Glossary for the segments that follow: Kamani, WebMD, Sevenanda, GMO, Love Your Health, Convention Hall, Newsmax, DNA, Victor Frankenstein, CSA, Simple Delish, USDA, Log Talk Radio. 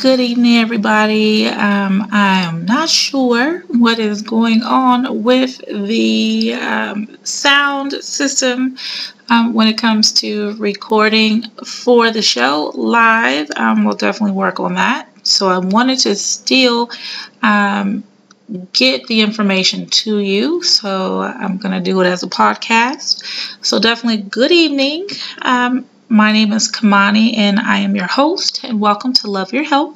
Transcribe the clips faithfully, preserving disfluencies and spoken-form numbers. Good evening, everybody. Um, I am not sure what is going on with the um, sound system um, when it comes to recording for the show live. Um, we'll definitely work on that. So I wanted to still um, get the information to you. So I'm going to do it as a podcast. So definitely good evening. Um, My name is Kamani, and I am your host, and welcome to Love Your Health,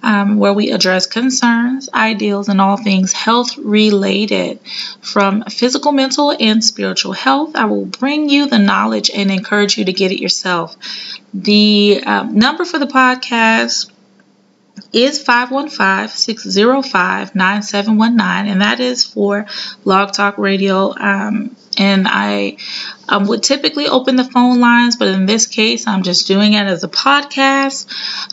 um, where we address concerns, ideals, and all things health-related. From physical, mental, and spiritual health, I will bring you the knowledge and encourage you to get it yourself. The uh, number for the podcast is five one five, six zero five, nine seven one nine, and that is for Log Talk Radio. Um, and I um, would typically open the phone lines, but in this case, I'm just doing it as a podcast.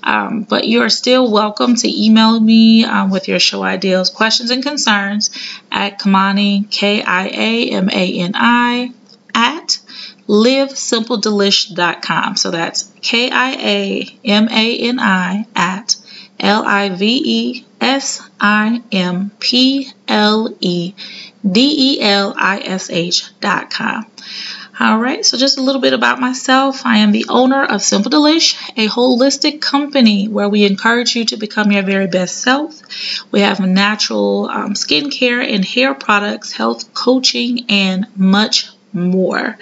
Um, but you are still welcome to email me um, with your show ideas, questions, and concerns at Kamani, K I A M A N I, at live simple delish dot com. So that's K I A M A N I at L I V E S I M P L E D E L I S H dot com. All right, so just a little bit about myself. I am the owner of Simple Delish, a holistic company where we encourage you to become your very best self. We have natural um, skincare and hair products, health coaching, and much more. more.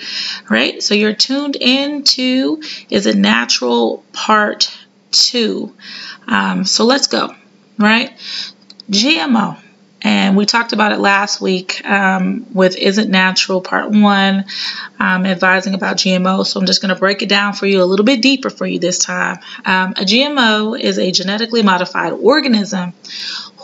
Right? So you're tuned in to is a natural part two. Um, so let's go. Right? G M O. And we talked about it last week um, with Isn't Natural Part one, um, advising about G M O. So I'm just going to break it down for you a little bit deeper for you this time. Um, a G M O is a genetically modified organism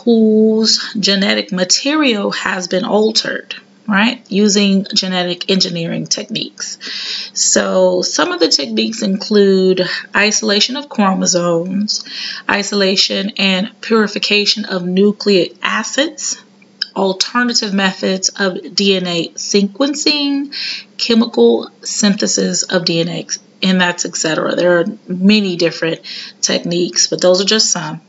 whose genetic material has been altered, right, using genetic engineering techniques. So some of the techniques include isolation of chromosomes, isolation and purification of nucleic acids, alternative methods of D N A sequencing, chemical synthesis of D N A, and that's et cetera. There are many different techniques, but those are just some.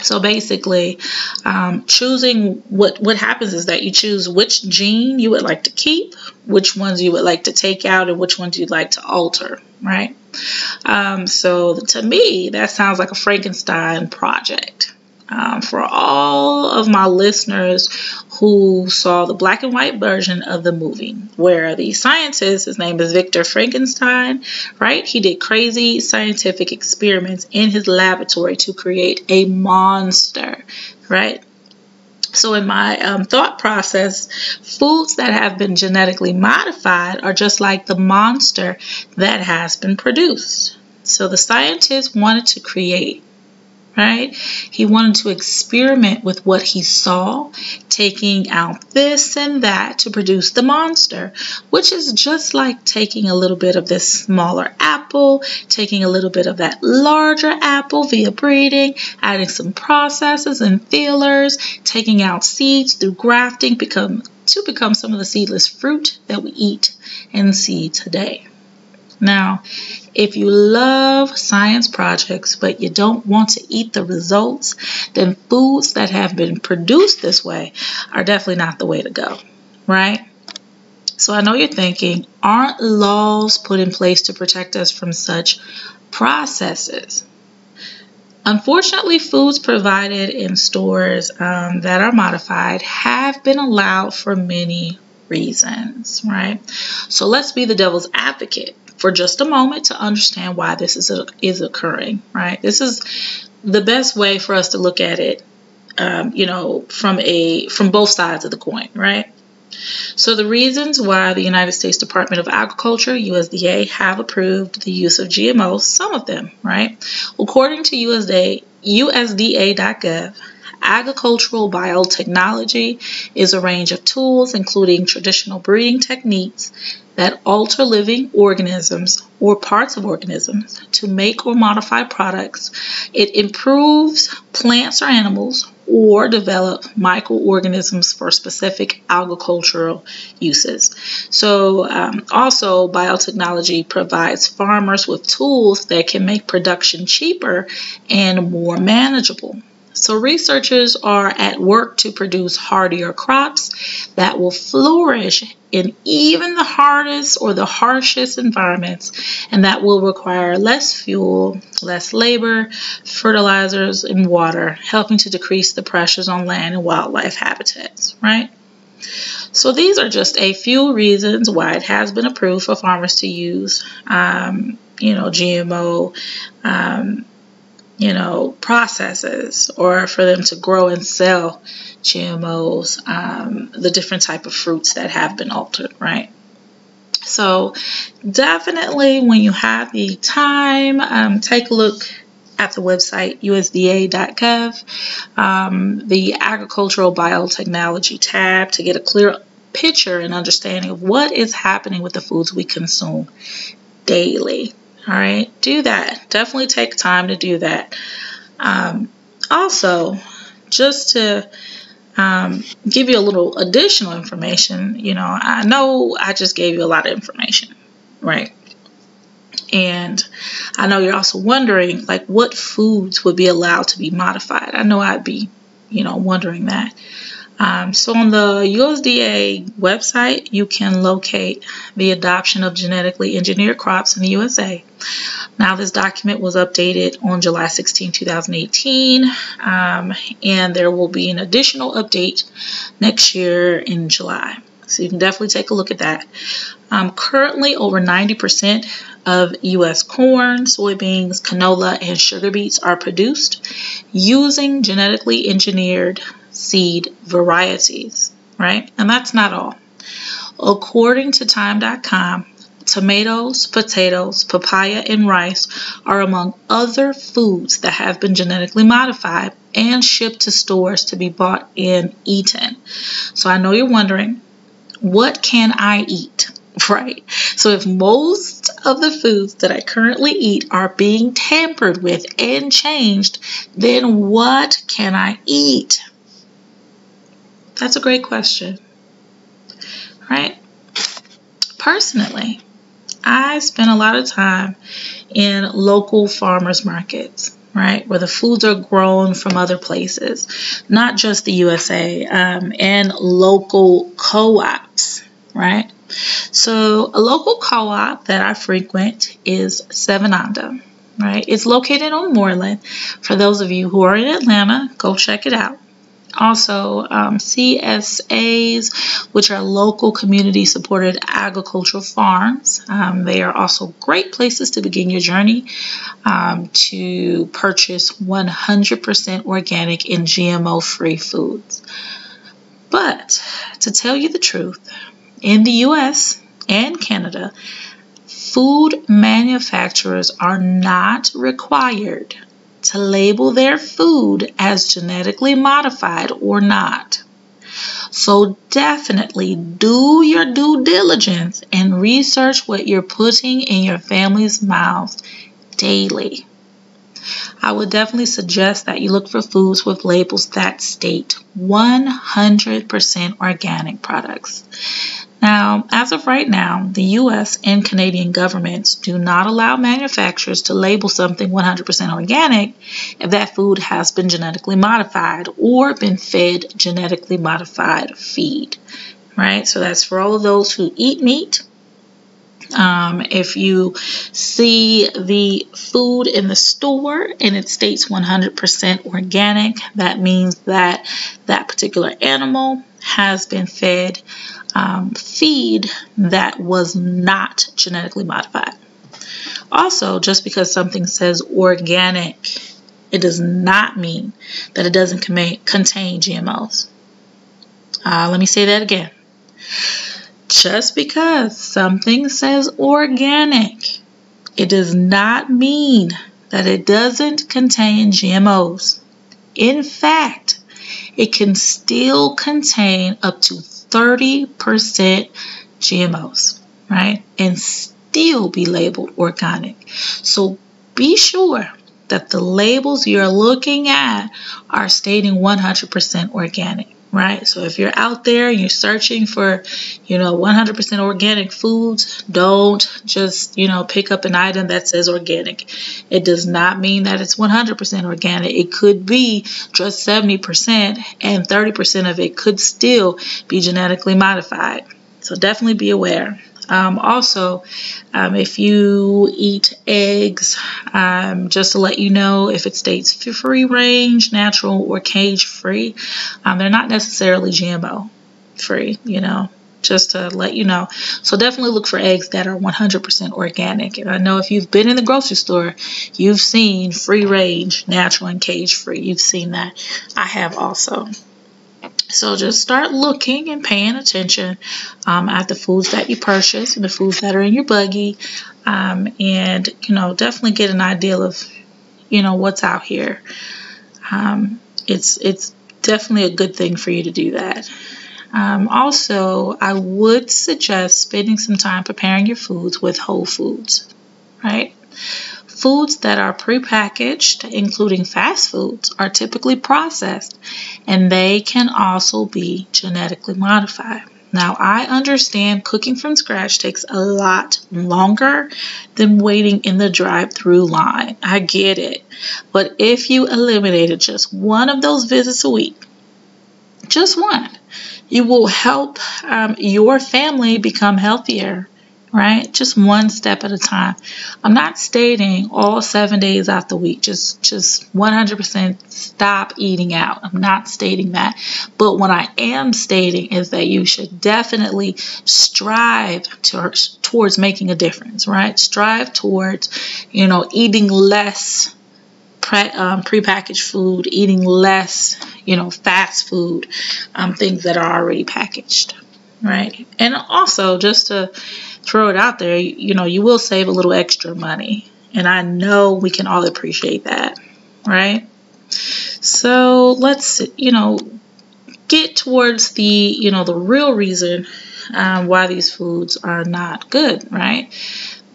So basically, um, choosing what, what happens is that you choose which gene you would like to keep, which ones you would like to take out, and which ones you'd like to alter, right? Um, so to me, that sounds like a Frankenstein project. Um, for all of my listeners who saw the black and white version of the movie where the scientist, his name is Victor Frankenstein, right? He did crazy scientific experiments in his laboratory to create a monster, right? So in my um, thought process, foods that have been genetically modified are just like the monster that has been produced. So the scientist wanted to create, right? He wanted to experiment with what he saw, taking out this and that to produce the monster, which is just like taking a little bit of this smaller apple, taking a little bit of that larger apple via breeding, adding some processes and fillers, taking out seeds through grafting become, to become some of the seedless fruit that we eat and see today. Now, if you love science projects, but you don't want to eat the results, then foods that have been produced this way are definitely not the way to go, right? So I know you're thinking, aren't laws put in place to protect us from such processes? Unfortunately, foods provided in stores um, that are modified have been allowed for many reasons, right? So let's be the devil's advocate for just a moment to understand why this is a, is occurring, right? This is the best way for us to look at it, um, you know, from a from both sides of the coin, right? So the reasons why the United States Department of Agriculture, U S D A, have approved the use of G M Os, some of them, right? According to U S D A, U S D A dot gov, agricultural biotechnology is a range of tools, including traditional breeding techniques, that alter living organisms or parts of organisms to make or modify products. It improves plants or animals or develop microorganisms for specific agricultural uses. So um, also, biotechnology provides farmers with tools that can make production cheaper and more manageable. So researchers are at work to produce hardier crops that will flourish in even the hardest or the harshest environments, and that will require less fuel, less labor, fertilizers, and water, helping to decrease the pressures on land and wildlife habitats, right? So these are just a few reasons why it has been approved for farmers to use, um, you know, G M O, um, you know, processes, or for them to grow and sell G M Os, um, the different type of fruits that have been altered, right? So definitely when you have the time, um, take a look at the website U S D A dot gov, um, the Agricultural Biotechnology tab, to get a clear picture and understanding of what is happening with the foods we consume daily. All right, do that. Definitely take time to do that. Um, also, just to um, give you a little additional information, you know, I know I just gave you a lot of information, right? And I know you're also wondering, like, what foods would be allowed to be modified? I know I'd be, you know, wondering that. Um, so on the U S D A website, you can locate the adoption of genetically engineered crops in the U S A. Now, this document was updated on July sixteenth, two thousand eighteen, um, and there will be an additional update next year in July. So you can definitely take a look at that. Um, currently, over ninety percent of U S corn, soybeans, canola, and sugar beets are produced using genetically engineered seed varieties, right? And that's not all. According to time dot com, tomatoes, potatoes, papaya, and rice are among other foods that have been genetically modified and shipped to stores to be bought and eaten. So I know you're wondering, what can I eat, right? So if most of the foods that I currently eat are being tampered with and changed, then what can I eat? That's a great question, right? Personally, I spend a lot of time in local farmers markets, right, where the foods are grown from other places, not just the U S A, um, and local co-ops, right? So a local co-op that I frequent is Sevenanda, right? It's located on Moreland. For those of you who are in Atlanta, go check it out. Also, um, C S As, which are local community-supported agricultural farms. Um, they are also great places to begin your journey um, to purchase one hundred percent organic and G M O-free foods. But to tell you the truth, in the U S and Canada, food manufacturers are not required to label their food as genetically modified or not. So definitely do your due diligence and research what you're putting in your family's mouths daily. I would definitely suggest that you look for foods with labels that state one hundred percent organic products. Now, as of right now, the U S and Canadian governments do not allow manufacturers to label something one hundred percent organic if that food has been genetically modified or been fed genetically modified feed, right? So that's for all of those who eat meat. Um, if you see the food in the store and it states one hundred percent organic, that means that that particular animal has been fed um, feed that was not genetically modified. Also, just because something says organic, it does not mean that it doesn't contain G M Os. Uh, let me say that again. Just because something says organic, it does not mean that it doesn't contain G M Os. In fact, it can still contain up to thirty percent G M Os, right? And still be labeled organic. So be sure that the labels you're looking at are stating one hundred percent organic, right? So if you're out there and you're searching for, you know, one hundred percent organic foods, don't just, you know, pick up an item that says organic. It does not mean that it's one hundred percent organic. It could be just seventy percent, and thirty percent of it could still be genetically modified. So definitely be aware. Um, also, um, if you eat eggs, um, just to let you know, if it states free range, natural, or cage free, um, they're not necessarily G M O free, you know, just to let you know. So definitely look for eggs that are one hundred percent organic. And I know if you've been in the grocery store, you've seen free range, natural, and cage free. You've seen that. I have also. So just start looking and paying attention um, at the foods that you purchase and the foods that are in your buggy, um, and, you know, definitely get an idea of, you know, what's out here. Um, it's, it's definitely a good thing for you to do that. Um, also, I would suggest spending some time preparing your foods with whole foods, right? Foods that are prepackaged, including fast foods, are typically processed, and they can also be genetically modified. Now, I understand cooking from scratch takes a lot longer than waiting in the drive-through line. I get it. But if you eliminated just one of those visits a week, just one, you will help um, your family become healthier. Right? Just one step at a time. I'm not stating all seven days out the week. Just just one hundred percent stop eating out. I'm not stating that. But what I am stating is that you should definitely strive to, towards making a difference, right? Strive towards, you know, eating less pre, um, prepackaged food, eating less, you know, fast food, um, things that are already packaged, right? And also, just to throw it out there, you know, you will save a little extra money, and I know we can all appreciate that, right? So let's, you know, get towards the, you know, the real reason um, why these foods are not good, right?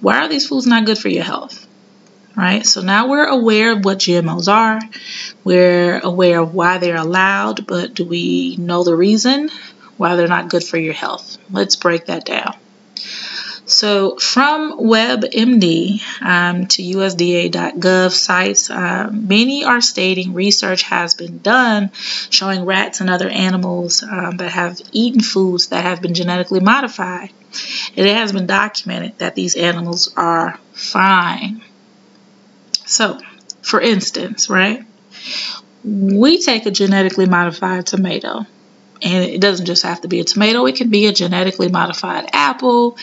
Why are these foods not good for your health, right? So now we're aware of what G M Os are, we're aware of why they're allowed, but do we know the reason why they're not good for your health? Let's break that down. So from WebMD um, to U S D A dot gov sites, uh, many are stating research has been done showing rats and other animals um, that have eaten foods that have been genetically modified. And it has been documented that these animals are fine. So, for instance, right, we take a genetically modified tomato. And it doesn't just have to be a tomato. It can be a genetically modified apple,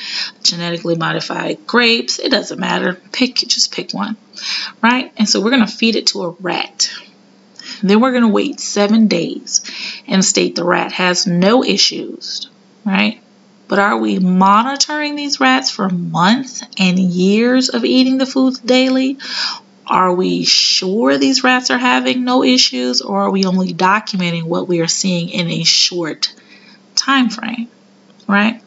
genetically modified grapes. It doesn't matter. Pick, just pick one, right? And so we're going to feed it to a rat. Then we're going to wait seven days and state the rat has no issues, right? But are we monitoring these rats for months and years of eating the foods daily? Are we sure these rats are having no issues, or are we only documenting what we are seeing in a short time frame, right?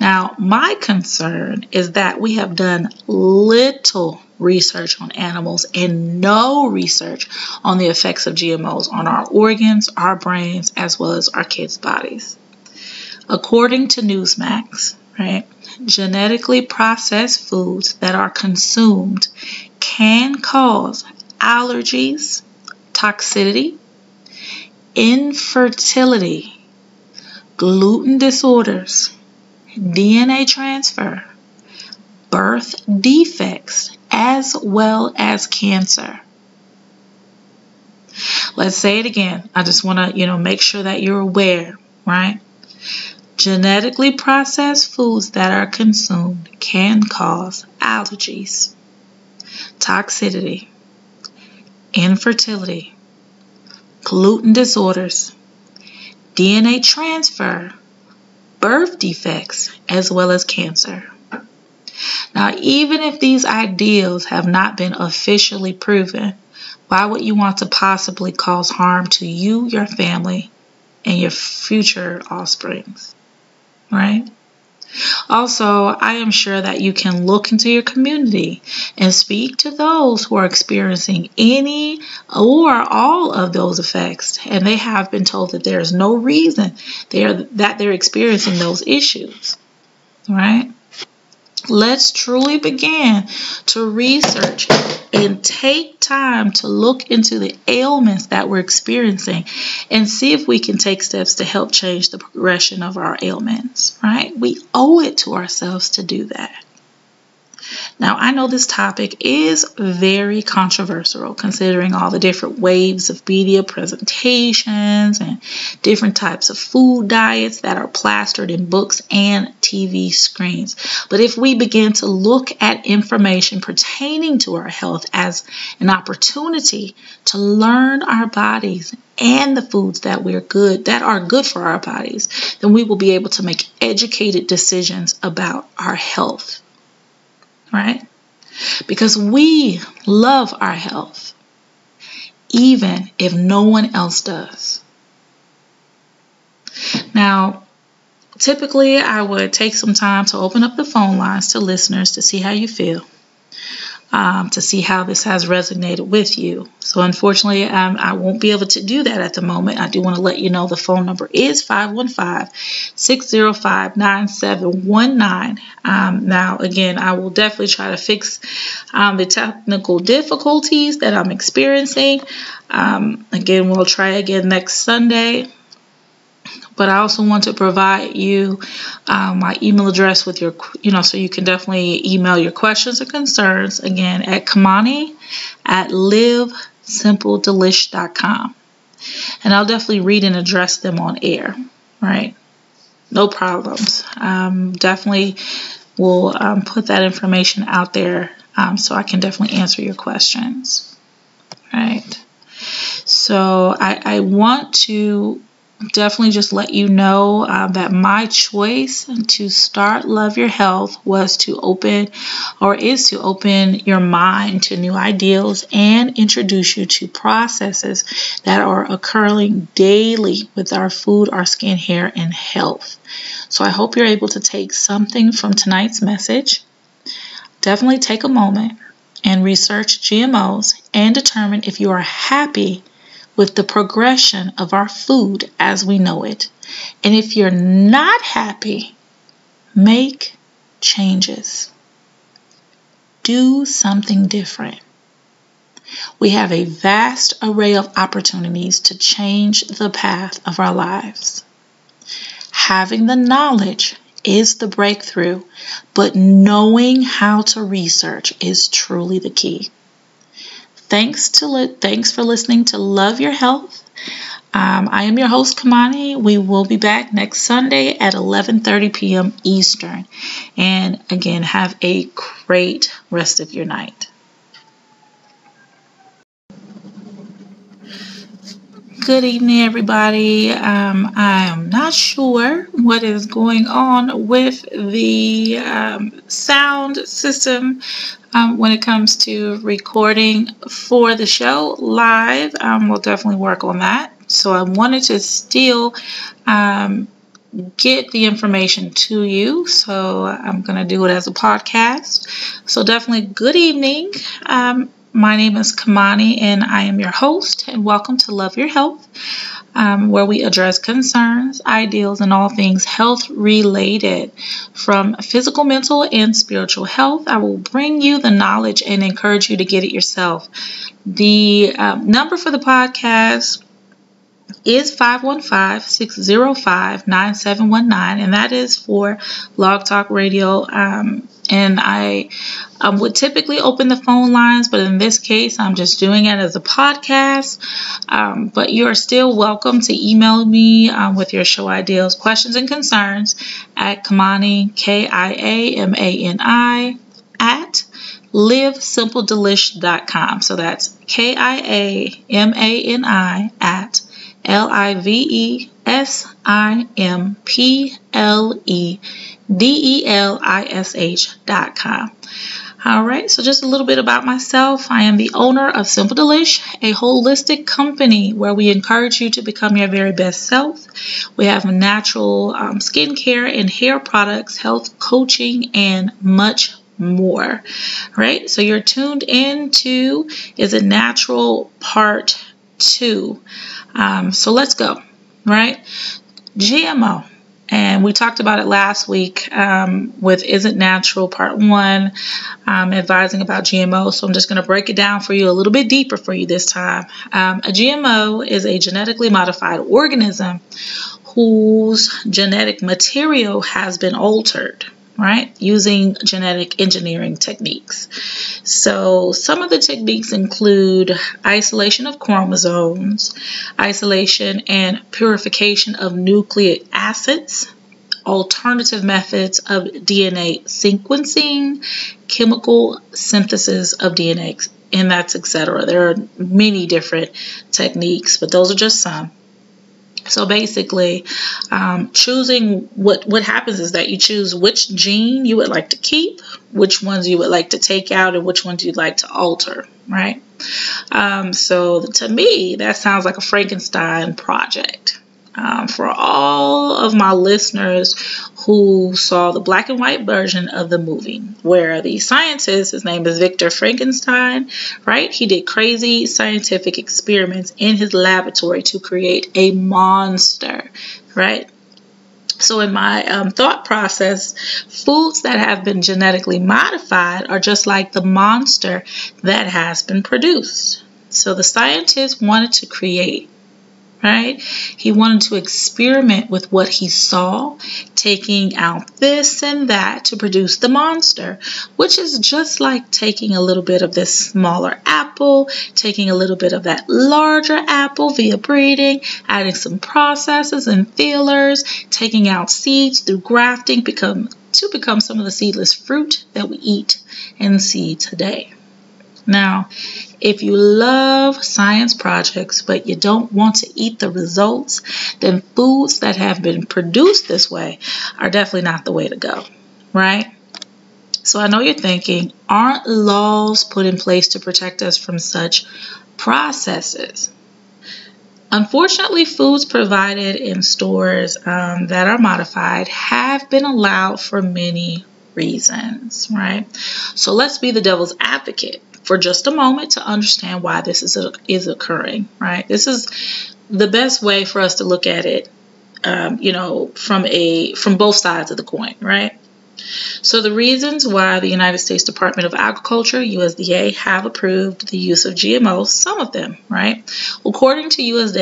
Now, my concern is that we have done little research on animals and no research on the effects of G M Os on our organs, our brains, as well as our kids' bodies. According to Newsmax, right, genetically processed foods that are consumed can cause allergies, toxicity, infertility, gluten disorders, D N A transfer, birth defects, as well as cancer. Let's say it again. I just want to, you know, make sure that you're aware, right? Genetically processed foods that are consumed can cause allergies, toxicity, infertility, gluten disorders, D N A transfer, birth defects, as well as cancer. Now, even if these ideals have not been officially proven, why would you want to possibly cause harm to you, your family, and your future offsprings, right? Also, I am sure that you can look into your community and speak to those who are experiencing any or all of those effects, and they have been told that there is no reason they are, that they're experiencing those issues, right? Let's truly begin to research and take time to look into the ailments that we're experiencing and see if we can take steps to help change the progression of our ailments, right? We owe it to ourselves to do that. Now, I know this topic is very controversial considering all the different waves of media presentations and different types of food diets that are plastered in books and T V screens. But if we begin to look at information pertaining to our health as an opportunity to learn our bodies and the foods that we're good, that are good for our bodies, then we will be able to make educated decisions about our health. Right? Because we love our health, even if no one else does. Now, typically, I would take some time to open up the phone lines to listeners to see how you feel, um, to see how this has resonated with you. So unfortunately, um, I won't be able to do that at the moment. I do want to let you know the phone number is five one five, six zero five, nine seven one nine. Um, now, again, I will definitely try to fix um, the technical difficulties that I'm experiencing. Um, again, we'll try again next Sunday. But I also want to provide you um, my email address with your, you know, so you can definitely email your questions or concerns, again, at Kamani at live simple delish dot com. And I'll definitely read and address them on air, right? No problems. Um, definitely will um, put that information out there um, so I can definitely answer your questions, right? So I, I want to definitely just let you know uh, that my choice to start Love Your Health was to open or is to open your mind to new ideals and introduce you to processes that are occurring daily with our food, our skin, hair, and health. So I hope you're able to take something from tonight's message. Definitely take a moment and research G M Os and determine if you are happy with the progression of our food as we know it. And if you're not happy, make changes. Do something different. We have a vast array of opportunities to change the path of our lives. Having the knowledge is the breakthrough, but knowing how to research is truly the key. Thanks to li- thanks for listening to Love Your Health. Um, I am your host, Kamani. We will be back next Sunday at eleven thirty p m Eastern. And again, have a great rest of your night. Good evening, everybody. Um, I am not sure what is going on with the um, sound system um, when it comes to recording for the show live. Um, we'll definitely work on that. So I wanted to still um, get the information to you. So I'm going to do it as a podcast. So definitely good evening. Um, My name is Kamani, and I am your host, and welcome to Love Your Health, um, where we address concerns, ideals, and all things health-related. From physical, mental, and spiritual health, I will bring you the knowledge and encourage you to get it yourself. The um, number for the podcast is five one five, six zero five, nine seven one nine, and that is for Log Talk Radio. Um, and I um, would typically open the phone lines, but in this case, I'm just doing it as a podcast. Um, but you are still welcome to email me um, with your show ideas, questions, and concerns at Kamani, K I A M A N I, at live simple delish dot com. So that's K I A M A N I at L I V E S I M P L E D E L I S H dot com. All right, so just a little bit about myself. I am the owner of Simple Delish, a holistic company where we encourage you to become your very best self. We have natural um, skincare and hair products, health coaching, and much more. All right, so you're tuned in to Is It Natural Part two. Um, so let's go, right? G M O. And we talked about it last week um, with Isn't Natural Part one, um, advising about G M O. So I'm just going to break it down for you a little bit deeper for you this time. Um, a G M O is a genetically modified organism whose genetic material has been altered, right, using genetic engineering techniques. So some of the techniques include isolation of chromosomes, isolation and purification of nucleic acids, alternative methods of D N A sequencing, chemical synthesis of D N A, and that's et cetera. There are many different techniques, but those are just some. So basically, um, choosing what, what happens is that you choose which gene you would like to keep, which ones you would like to take out, and which ones you'd like to alter, right? Um, so to me, that sounds like a Frankenstein project. Um, for all of my listeners who saw the black and white version of the movie where the scientist, his name is Victor Frankenstein, right? He did crazy scientific experiments in his laboratory to create a monster, right? So in my um, thought process, foods that have been genetically modified are just like the monster that has been produced. So the scientist wanted to create, right? He wanted to experiment with what he saw, taking out this and that to produce the monster, which is just like taking a little bit of this smaller apple, taking a little bit of that larger apple via breeding, adding some processes and fillers, taking out seeds through grafting become, to become some of the seedless fruit that we eat and see today. Now, if you love science projects, but you don't want to eat the results, then foods that have been produced this way are definitely not the way to go, right? So I know you're thinking, aren't laws put in place to protect us from such processes? Unfortunately, foods provided in stores um, that are modified have been allowed for many reasons, right? So let's be the devil's advocate for just a moment to understand why this is is occurring, right? This is the best way for us to look at it, um, you know, from a from both sides of the coin, right? So the reasons why the United States Department of Agriculture, U S D A, have approved the use of G M Os, some of them, right? According to U S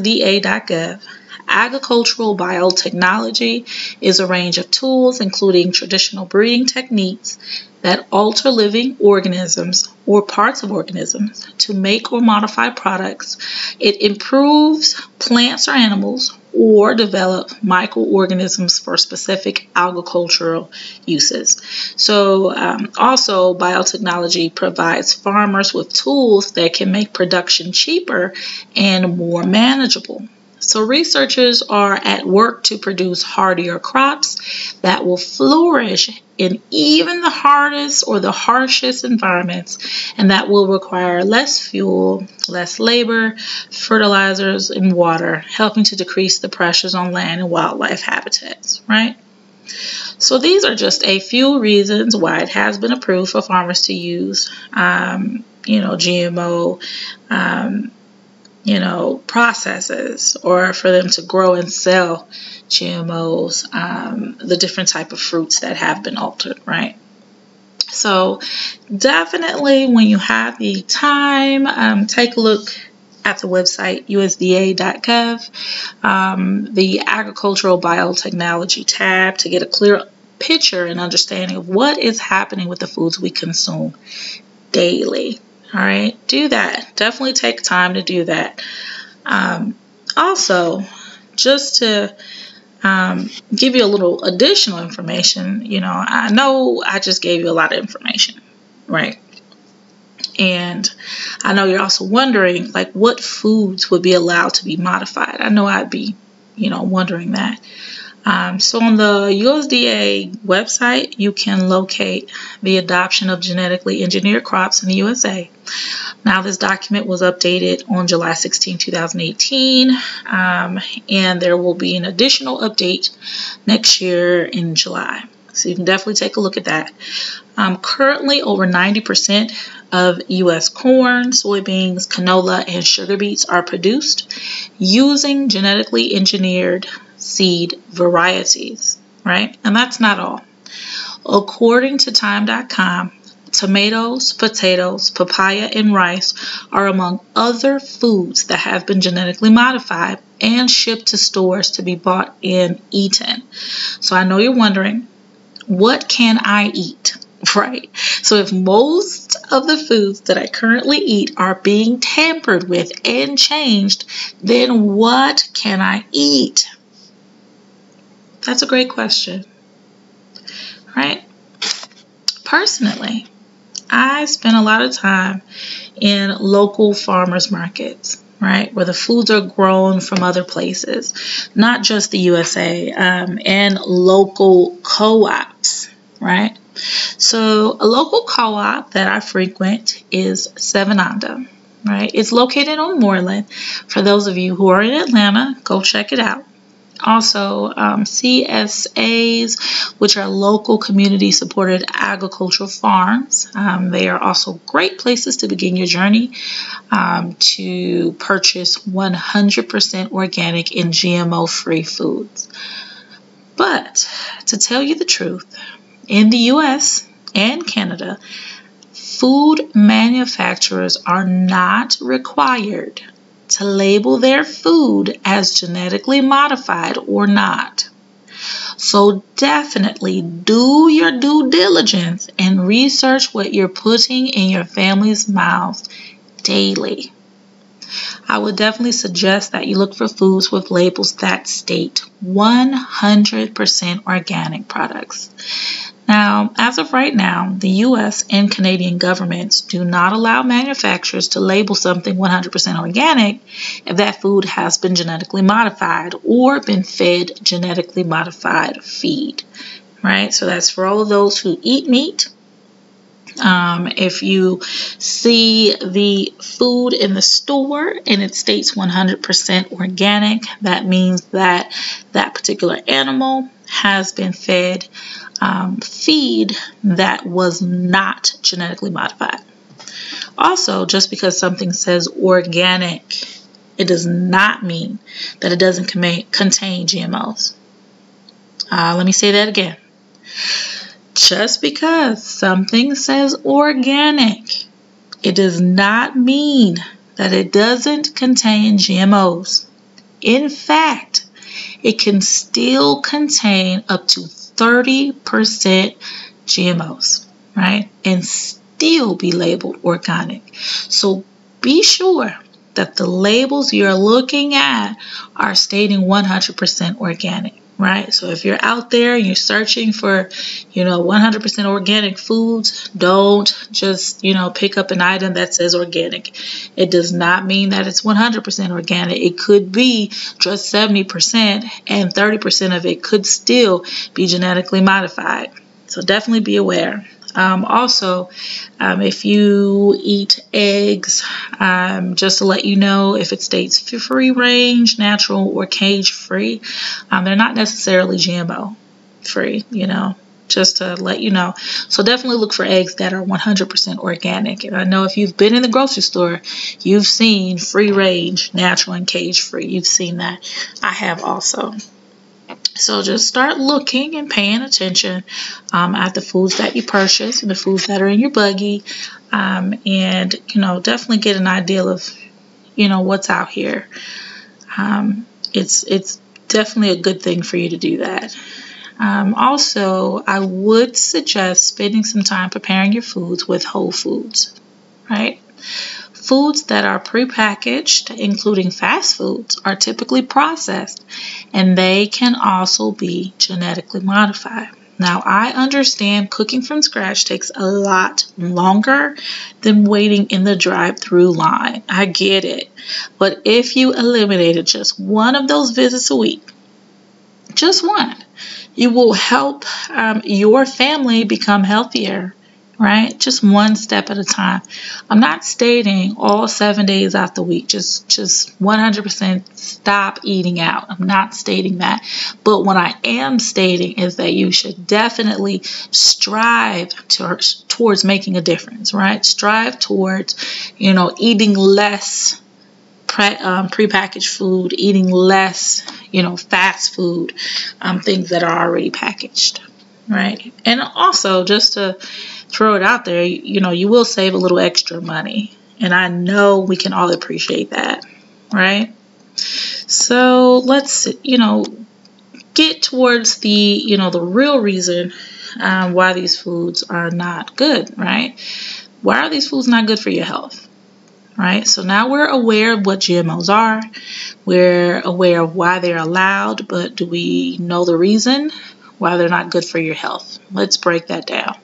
D A dot gov, agricultural biotechnology is a range of tools, including traditional breeding techniques, that alter living organisms or parts of organisms to make or modify products. It improves plants or animals or develop microorganisms for specific agricultural uses. So um, also biotechnology provides farmers with tools that can make production cheaper and more manageable. So researchers are at work to produce hardier crops that will flourish in even the hardest or the harshest environments, and that will require less fuel, less labor, fertilizers, and water, helping to decrease the pressures on land and wildlife habitats, right? So these are just a few reasons why it has been approved for farmers to use, um, you know, G M O, um, you know, processes, or for them to grow and sell G M Os, um, the different type of fruits that have been altered, right? So definitely when you have the time, um, take a look at the website U S D A dot gov, um, the agricultural biotechnology tab, to get a clear picture and understanding of what is happening with the foods we consume daily. All right, do that. Definitely take time to do that. Um, also, just to um, give you a little additional information, you know, I know I just gave you a lot of information, right? And I know you're also wondering, like, what foods would be allowed to be modified? I know I'd be, you know, wondering that. Um, so on the U S D A website, you can locate the adoption of genetically engineered crops in the U S A. Now, this document was updated on July sixteenth, two thousand eighteen, um, and there will be an additional update next year in July. So you can definitely take a look at that. Um, currently, over ninety percent of U S corn, soybeans, canola, and sugar beets are produced using genetically engineered seed varieties, right? And that's not all. According to time dot com, tomatoes, potatoes, papaya, and rice are among other foods that have been genetically modified and shipped to stores to be bought and eaten. So I know you're wondering, what can I eat, right? So if most of the foods that I currently eat are being tampered with and changed, then what can I eat? That's a great question, right? Personally, I spend a lot of time in local farmers markets, right, where the foods are grown from other places, not just the U S A, um, and local co-ops, right? So a local co-op that I frequent is Sevenanda, right? It's located on Moreland. For those of you who are in Atlanta, go check it out. Also, um, C S As, which are local community-supported agricultural farms. Um, they are also great places to begin your journey um, to purchase one hundred percent organic and G M O-free foods. But to tell you the truth, in the U S and Canada, food manufacturers are not required to label their food as genetically modified or not. So definitely do your due diligence and research what you're putting in your family's mouths daily. I would definitely suggest that you look for foods with labels that state one hundred percent organic products. Now, as of right now, the U S and Canadian governments do not allow manufacturers to label something one hundred percent organic if that food has been genetically modified or been fed genetically modified feed, right? So that's for all of those who eat meat. Um, if you see the food in the store and it states one hundred percent organic, that means that that particular animal has been fed um, feed that was not genetically modified. Also, just because something says organic, it does not mean that it doesn't contain G M Os. Uh, let me say that again. Just because something says organic, it does not mean that it doesn't contain G M Os. In fact, it can still contain up to thirty percent G M Os, right? And still be labeled organic. So be sure that the labels you're looking at are stating one hundred percent organic. Right? So if you're out there and you're searching for, you know, one hundred percent organic foods, don't just, you know, pick up an item that says organic. It does not mean that it's one hundred percent organic. It could be just seventy percent, and thirty percent of it could still be genetically modified. So definitely be aware. Um, also, um, if you eat eggs, um, just to let you know, if it states free range, natural, or cage free, um, they're not necessarily G M O free, you know, just to let you know. So definitely look for eggs that are one hundred percent organic. And I know if you've been in the grocery store, you've seen free range, natural, and cage free. You've seen that. I have also. So just start looking and paying attention um, at the foods that you purchase and the foods that are in your buggy, um, and, you know, definitely get an idea of, you know, what's out here. Um, it's, it's definitely a good thing for you to do that. Um, also, I would suggest spending some time preparing your foods with whole foods, right? Foods that are prepackaged, including fast foods, are typically processed, and they can also be genetically modified. Now, I understand cooking from scratch takes a lot longer than waiting in the drive-through line. I get it. But if you eliminated just one of those visits a week, just one. It will help um, your family become healthier, right? Just one step at a time. I'm not stating all seven days out the week, just, just one hundred percent stop eating out. I'm not stating that. But what I am stating is that you should definitely strive to, towards making a difference, right? Strive towards, you know, eating less Pre, um, prepackaged food, eating less, you know, fast food, um, things that are already packaged, right? And also, just to throw it out there, you, you know, you will save a little extra money, and I know we can all appreciate that, right? So let's, you know, get towards the, you know, the real reason um, why these foods are not good, right? Why are these foods not good for your health? Right, so now we're aware of what G M Os are. We're aware of why they're allowed, but do we know the reason why they're not good for your health? Let's break that down.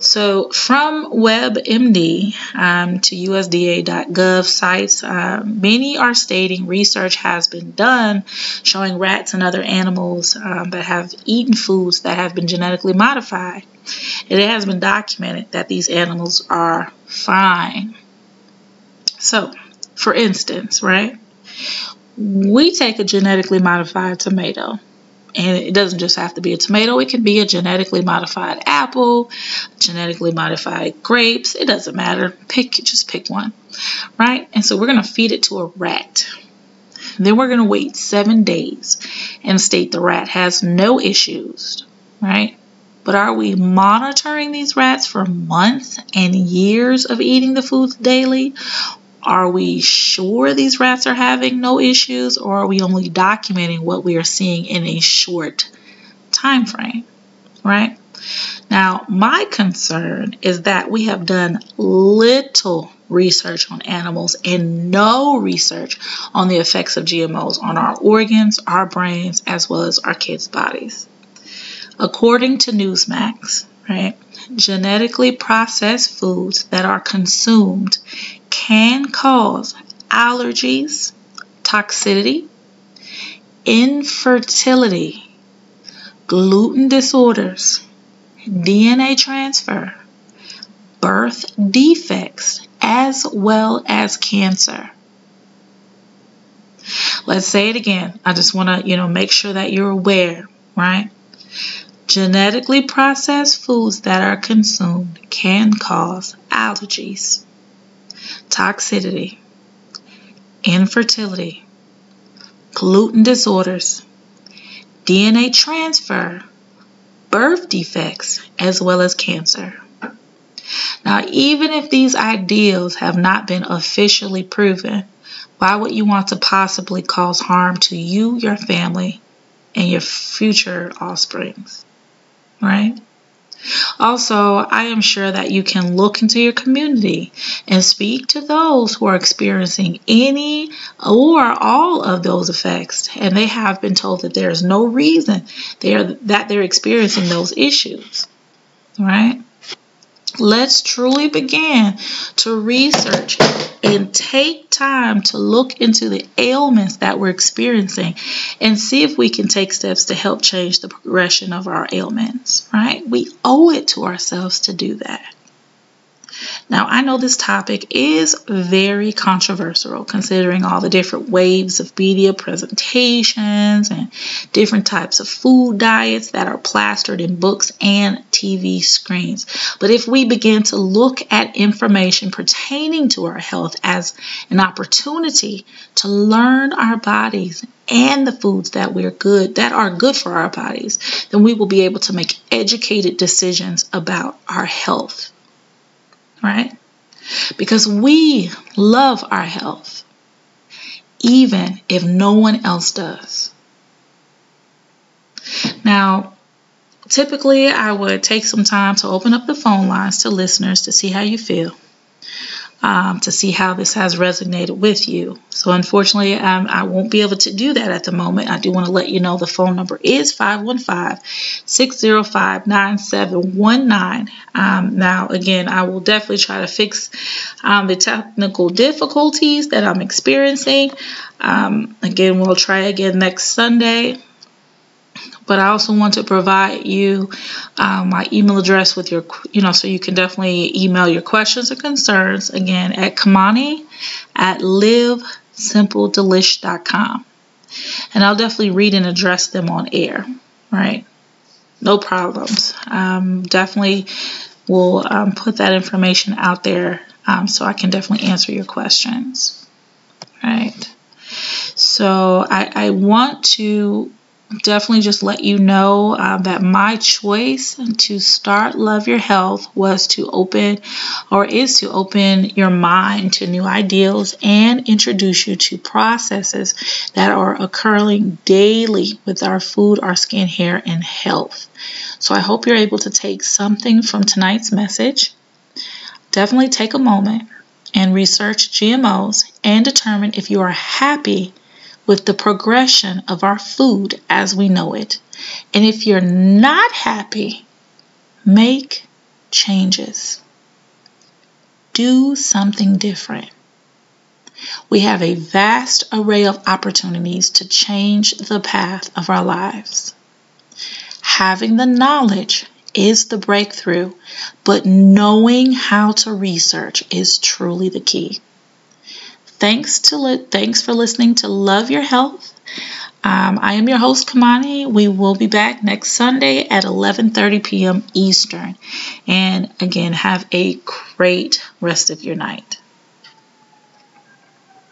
So from WebMD um, to U S D A dot gov sites, uh, many are stating research has been done showing rats and other animals um, that have eaten foods that have been genetically modified. And it has been documented that these animals are fine. So, for instance, right, we take a genetically modified tomato, and it doesn't just have to be a tomato. It can be a genetically modified apple, genetically modified grapes. It doesn't matter. Pick, just pick one, right? And so we're going to feed it to a rat. Then we're going to wait seven days and state the rat has no issues, right? But are we monitoring these rats for months and years of eating the foods daily? Are we sure these rats are having no issues, or are we only documenting what we are seeing in a short time frame, right? Now, my concern is that we have done little research on animals and no research on the effects of G M Os on our organs, our brains, as well as our kids' bodies. According to Newsmax, right, genetically processed foods that are consumed can cause allergies, toxicity, infertility, gluten disorders, D N A transfer, birth defects, as well as cancer. Let's say it again. I just want to, you know, make sure that you're aware, right? Genetically processed foods that are consumed can cause allergies, toxicity, infertility, gluten disorders, D N A transfer, birth defects, as well as cancer. Now, even if these ideals have not been officially proven, why would you want to possibly cause harm to you, your family, and your future offsprings, right? Also, I am sure that you can look into your community and speak to those who are experiencing any or all of those effects, and they have been told that there is no reason they are, that they're experiencing those issues, right? Let's truly begin to research and take time to look into the ailments that we're experiencing and see if we can take steps to help change the progression of our ailments, right? We owe it to ourselves to do that. Now, I know this topic is very controversial considering all the different waves of media presentations and different types of food diets that are plastered in books and T V screens. But if we begin to look at information pertaining to our health as an opportunity to learn our bodies and the foods that we're good, that are good for our bodies, then we will be able to make educated decisions about our health. Right? Because we love our health, even if no one else does. Now, typically I would take some time to open up the phone lines to listeners to see how you feel, um, to see how this has resonated with you. So unfortunately, um, I won't be able to do that at the moment. I do want to let you know the phone number is five one five, six zero five, nine seven one nine. Um, now, again, I will definitely try to fix um, the technical difficulties that I'm experiencing. Um, again, we'll try again next Sunday. But I also want to provide you um, my email address with your, you know, so you can definitely email your questions or concerns, again, at Kamani at live simple delish dot com. And I'll definitely read and address them on air, right? No problems. Um, definitely will um, put that information out there um, so I can definitely answer your questions, right? So I, I want to definitely just let you know uh, that my choice to start Love Your Health was to open or is to open your mind to new ideals and introduce you to processes that are occurring daily with our food, our skin, hair, and health. So I hope you're able to take something from tonight's message. Definitely take a moment and research G M Os and determine if you are happy with the progression of our food as we know it. And if you're not happy, make changes. Do something different. We have a vast array of opportunities to change the path of our lives. Having the knowledge is the breakthrough, but knowing how to research is truly the key. Thanks to li- thanks for listening to Love Your Health. Um, I am your host, Kamani. We will be back next Sunday at eleven thirty p.m. Eastern. And again, have a great rest of your night.